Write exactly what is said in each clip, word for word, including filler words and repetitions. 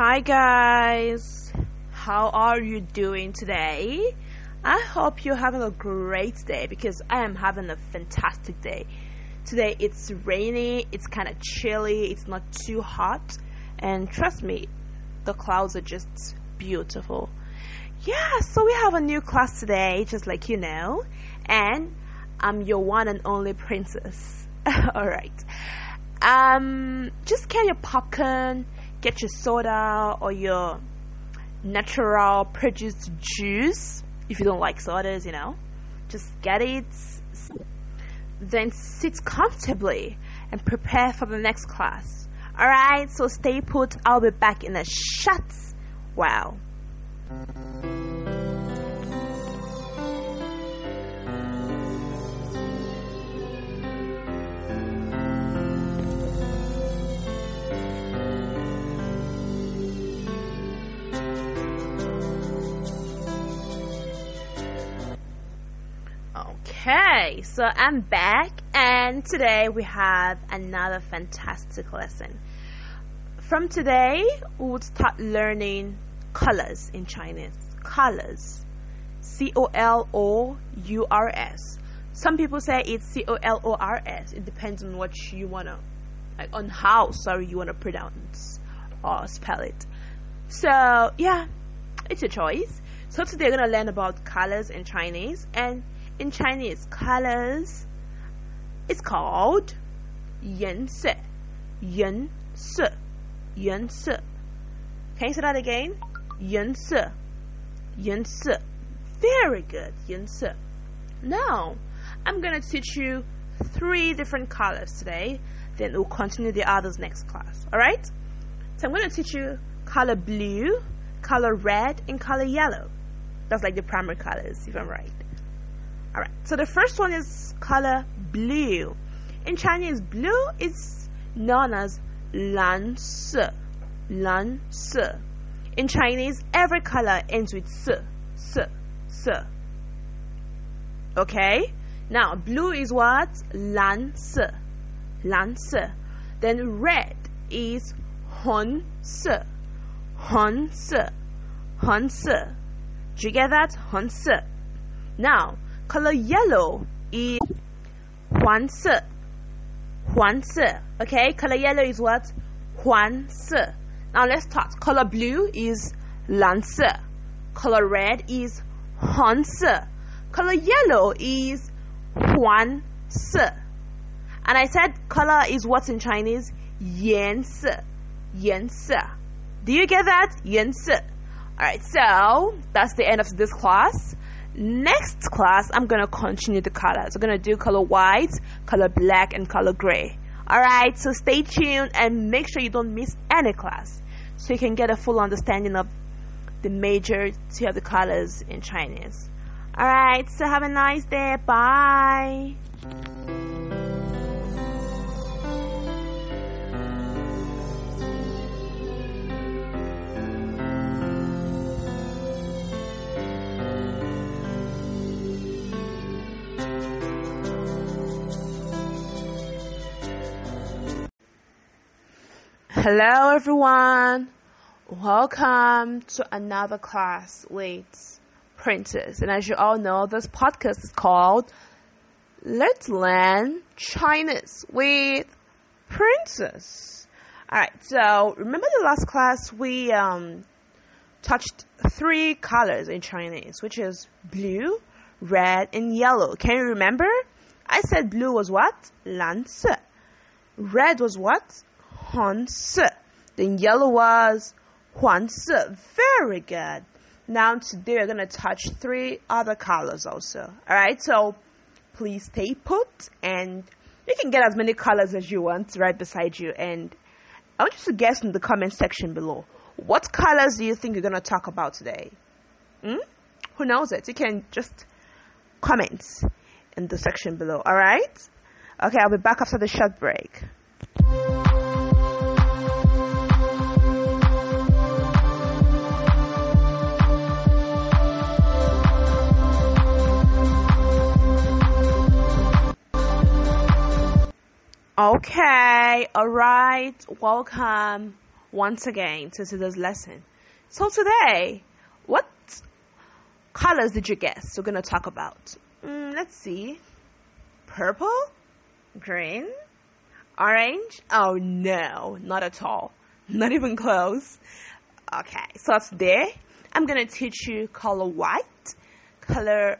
Hi guys, how are you doing today? I hope you're having a great day because I am having a fantastic day. Today it's rainy, it's kind of chilly, it's not too hot, and trust me, the clouds are just beautiful. Yeah, so we have a new class today, just like you know, and I'm your one and only Princess. Alright, um, just get your popcorn, get your soda or your natural produced juice. If you don't like sodas, you know, just get it. Then sit comfortably and prepare for the next class. Alright, so stay put. I'll be back in a short while. Okay, so I'm back, and today we have another fantastic lesson. From today, we'll start learning colors in Chinese. Colors, C O L O U R S. Some people say it's C O L O R S. It depends on what you wanna, like on how sorry you wanna pronounce or spell it. So yeah, it's your choice. So today we're gonna learn about colors in Chinese, and in Chinese, colors is called 颜色, 颜色, 颜色. Can you say that again? 颜色, 颜色. Very good, 颜色. Now, I'm gonna teach you three different colors today. Then we'll continue the others next class. All right? So I'm gonna teach you color blue, color red, and color yellow. That's like the primary colors, if I'm right. Alright, so the first one is color blue. In Chinese, blue is known as 蓝色, 蓝色. In Chinese, every color ends with 色, 色, 色. Okay? Now, blue is what? 蓝色, 蓝色. Then red is 红色, 红色, 红色. Did you get that? 红色. Now, color yellow is 黄色, 黄色. Okay, color yellow is what? 黄色. Now let's start. Color blue is 蓝色. Color red is 红色. Color yellow is 黄色. And I said color is what in Chinese? 颜色, 颜色. Do you get that? 颜色. Alright, so that's the end of this class. Next class, I'm going to continue the colors. We're going to do color white, color black, and color gray. Alright, so stay tuned and make sure you don't miss any class so you can get a full understanding of the majority of the colors in Chinese. Alright, so have a nice day. Bye. Hello everyone, welcome to another class with Princess, and as you all know, this podcast is called Let's Learn Chinese with Princess. Alright, so remember the last class we um, touched three colors in Chinese, which is blue, red, and yellow. Can you remember? I said blue was what? 蓝色. Red was what? 红色. Then yellow was 黄色. Very good. Now today we're going to touch three other colors also. Alright, so please stay put, and you can get as many colors as you want right beside you. And I want you to guess in the comment section below, what colors do you think you're going to talk about today? Hmm? Who knows it? You can just comment in the section below. Alright? Okay, I'll be back after the short break. Okay, alright, welcome, once again to today's lesson. So today, what colors did you guess we're going to talk about? Mm, let's see. Purple? Green? Orange? Oh no, not at all. Not even close. Okay, so today, I'm going to teach you color white, color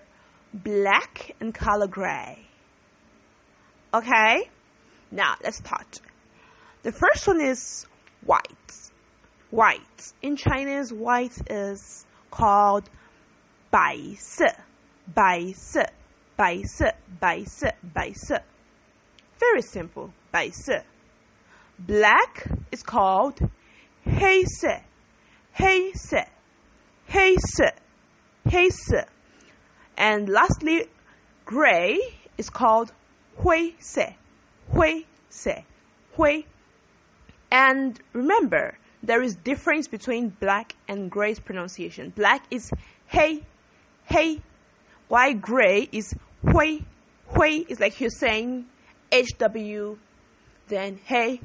black, and color gray. Okay? Now, let's start. The first one is white. White. In Chinese, white is called bai si. Bai si. Bai si. Bai si. Bai si. Very simple. Bai si. Black is called hei si. Hei si. Hei si. Hei si. And lastly, gray is called hui se, hui se, hui. And remember, there is difference between black and gray's pronunciation. Black is hey, hey, while gray is hui, hui. It's like you're saying H W, then hey.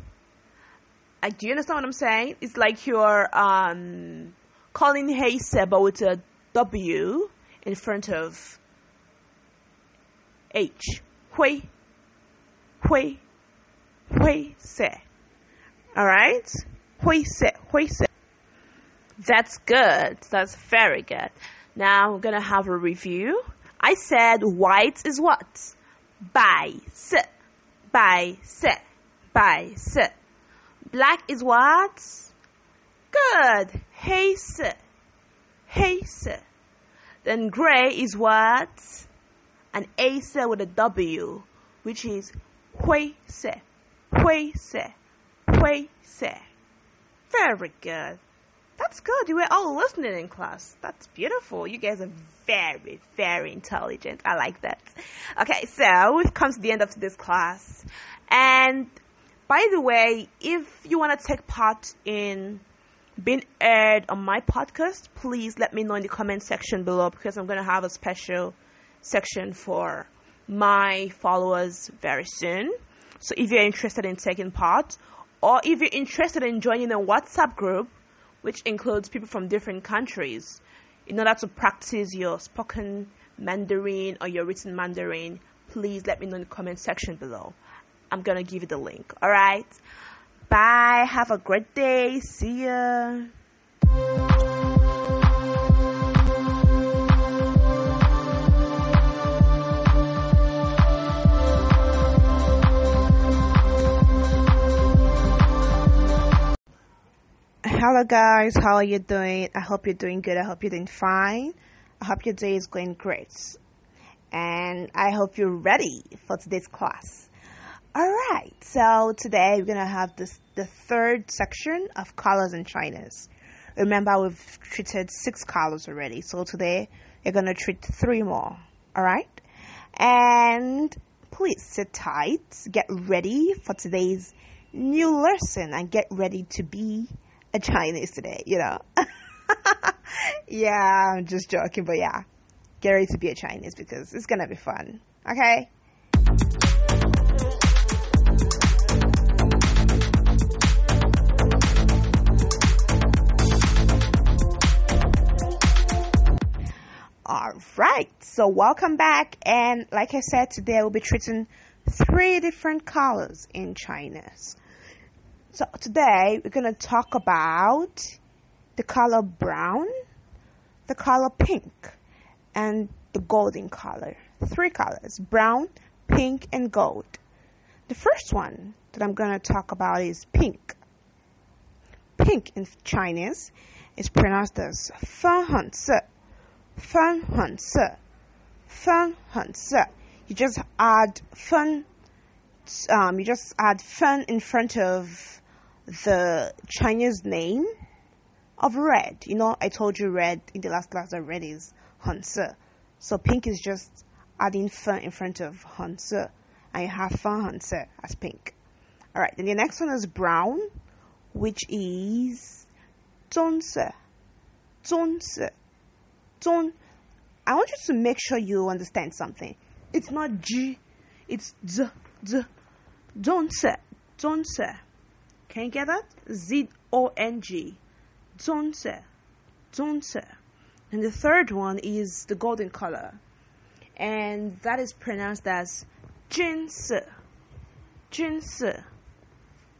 Uh, do you understand what I'm saying? It's like you're um, calling hey se, but with a W in front of H. Hui. Hui. Hui se. Alright? Hui se. Hui se. That's good. That's very good. Now we're going to have a review. I said white is what? Bai se. Bai se. Bai se. Black is what? Good. Hei se. Hei se. Then gray is what? An A set with a W, which is hui se, hui se, hui se. Very good. That's good. You were all listening in class. That's beautiful. You guys are very, very intelligent. I like that. Okay, so we've come to the end of this class. And by the way, if you want to take part in being aired on my podcast, please let me know in the comment section below, because I'm going to have a special section for my followers very soon. So if you're interested in taking part, or if you're interested in joining a WhatsApp group which includes people from different countries in order to practice your spoken Mandarin or your written Mandarin, please let me know in the comment section below. I'm gonna give you the link. All right, bye, have a great day, see ya. Hello guys, how are you doing? I hope you're doing good. I hope you're doing fine. I hope your day is going great. And I hope you're ready for today's class. Alright, so today we're going to have this the third section of colors in Chinese. Remember, we've treated six colors already. So today we're going to treat three more. Alright? And please sit tight, get ready for today's new lesson, and get ready to be a Chinese today, you know. Yeah, I'm just joking, but yeah, get ready to be a Chinese because it's gonna be fun. Okay. All right. So welcome back, and like I said, today we'll be treating three different colors in Chinese. So today, we're going to talk about the color brown, the color pink, and the golden color. Three colors, brown, pink, and gold. The first one that I'm going to talk about is pink. Pink in Chinese is pronounced as fen hen se, fen hen se, fen hen se. You just add fen, um, you just add fen in front of the Chinese name of red. You know, I told you red in the last class that red is han se. So pink is just adding fen in front of han se, and you have fen han se as pink. Alright, then the next one is brown, which is zong se, zong se, zong. I want you to make sure you understand something. It's not G, it's Z, Z, zong se, zong se. Can you get that? Z O N G, 棕色, 棕色. And the third one is the golden color, and that is pronounced as 金色, 金色,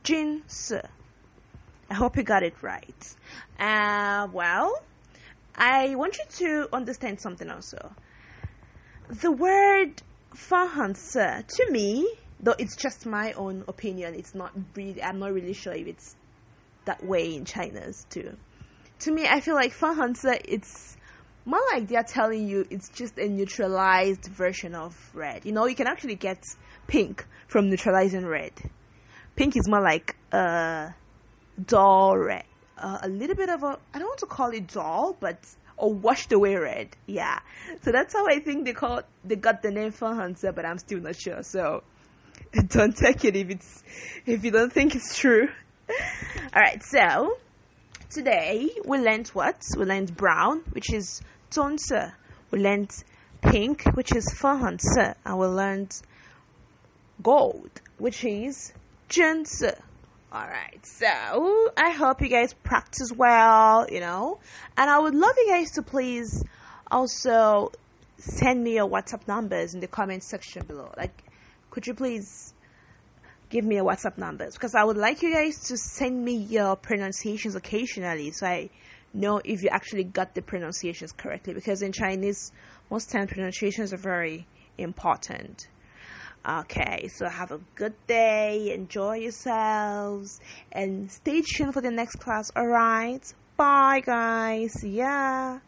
金色. I hope you got it right. Uh, well, I want you to understand something also. The word fahanse, to me, though it's just my own opinion, it's not really, I'm not really sure if it's that way in China's too. To me, I feel like fahanse, it's more like they're telling you it's just a neutralized version of red. You know, you can actually get pink from neutralizing red. Pink is more like uh, dull red. Uh, a little bit of a, I don't want to call it dull, but or washed away red. Yeah. So that's how I think they call they got the name fahanse, but I'm still not sure. So don't take it if it's if you don't think it's true. All right. So today we learned what? We learned brown, which is 棕色. We learned pink, which is fahanse, and we learned gold, which is 金色. Alright, so I hope you guys practice well, you know, and I would love you guys to please also send me your WhatsApp numbers in the comment section below. Like, could you please give me your WhatsApp numbers? Because I would like you guys to send me your pronunciations occasionally so I know if you actually got the pronunciations correctly. Because in Chinese, most times pronunciations are very important. Okay, so have a good day, enjoy yourselves, and stay tuned for the next class, alright? Bye guys, yeah!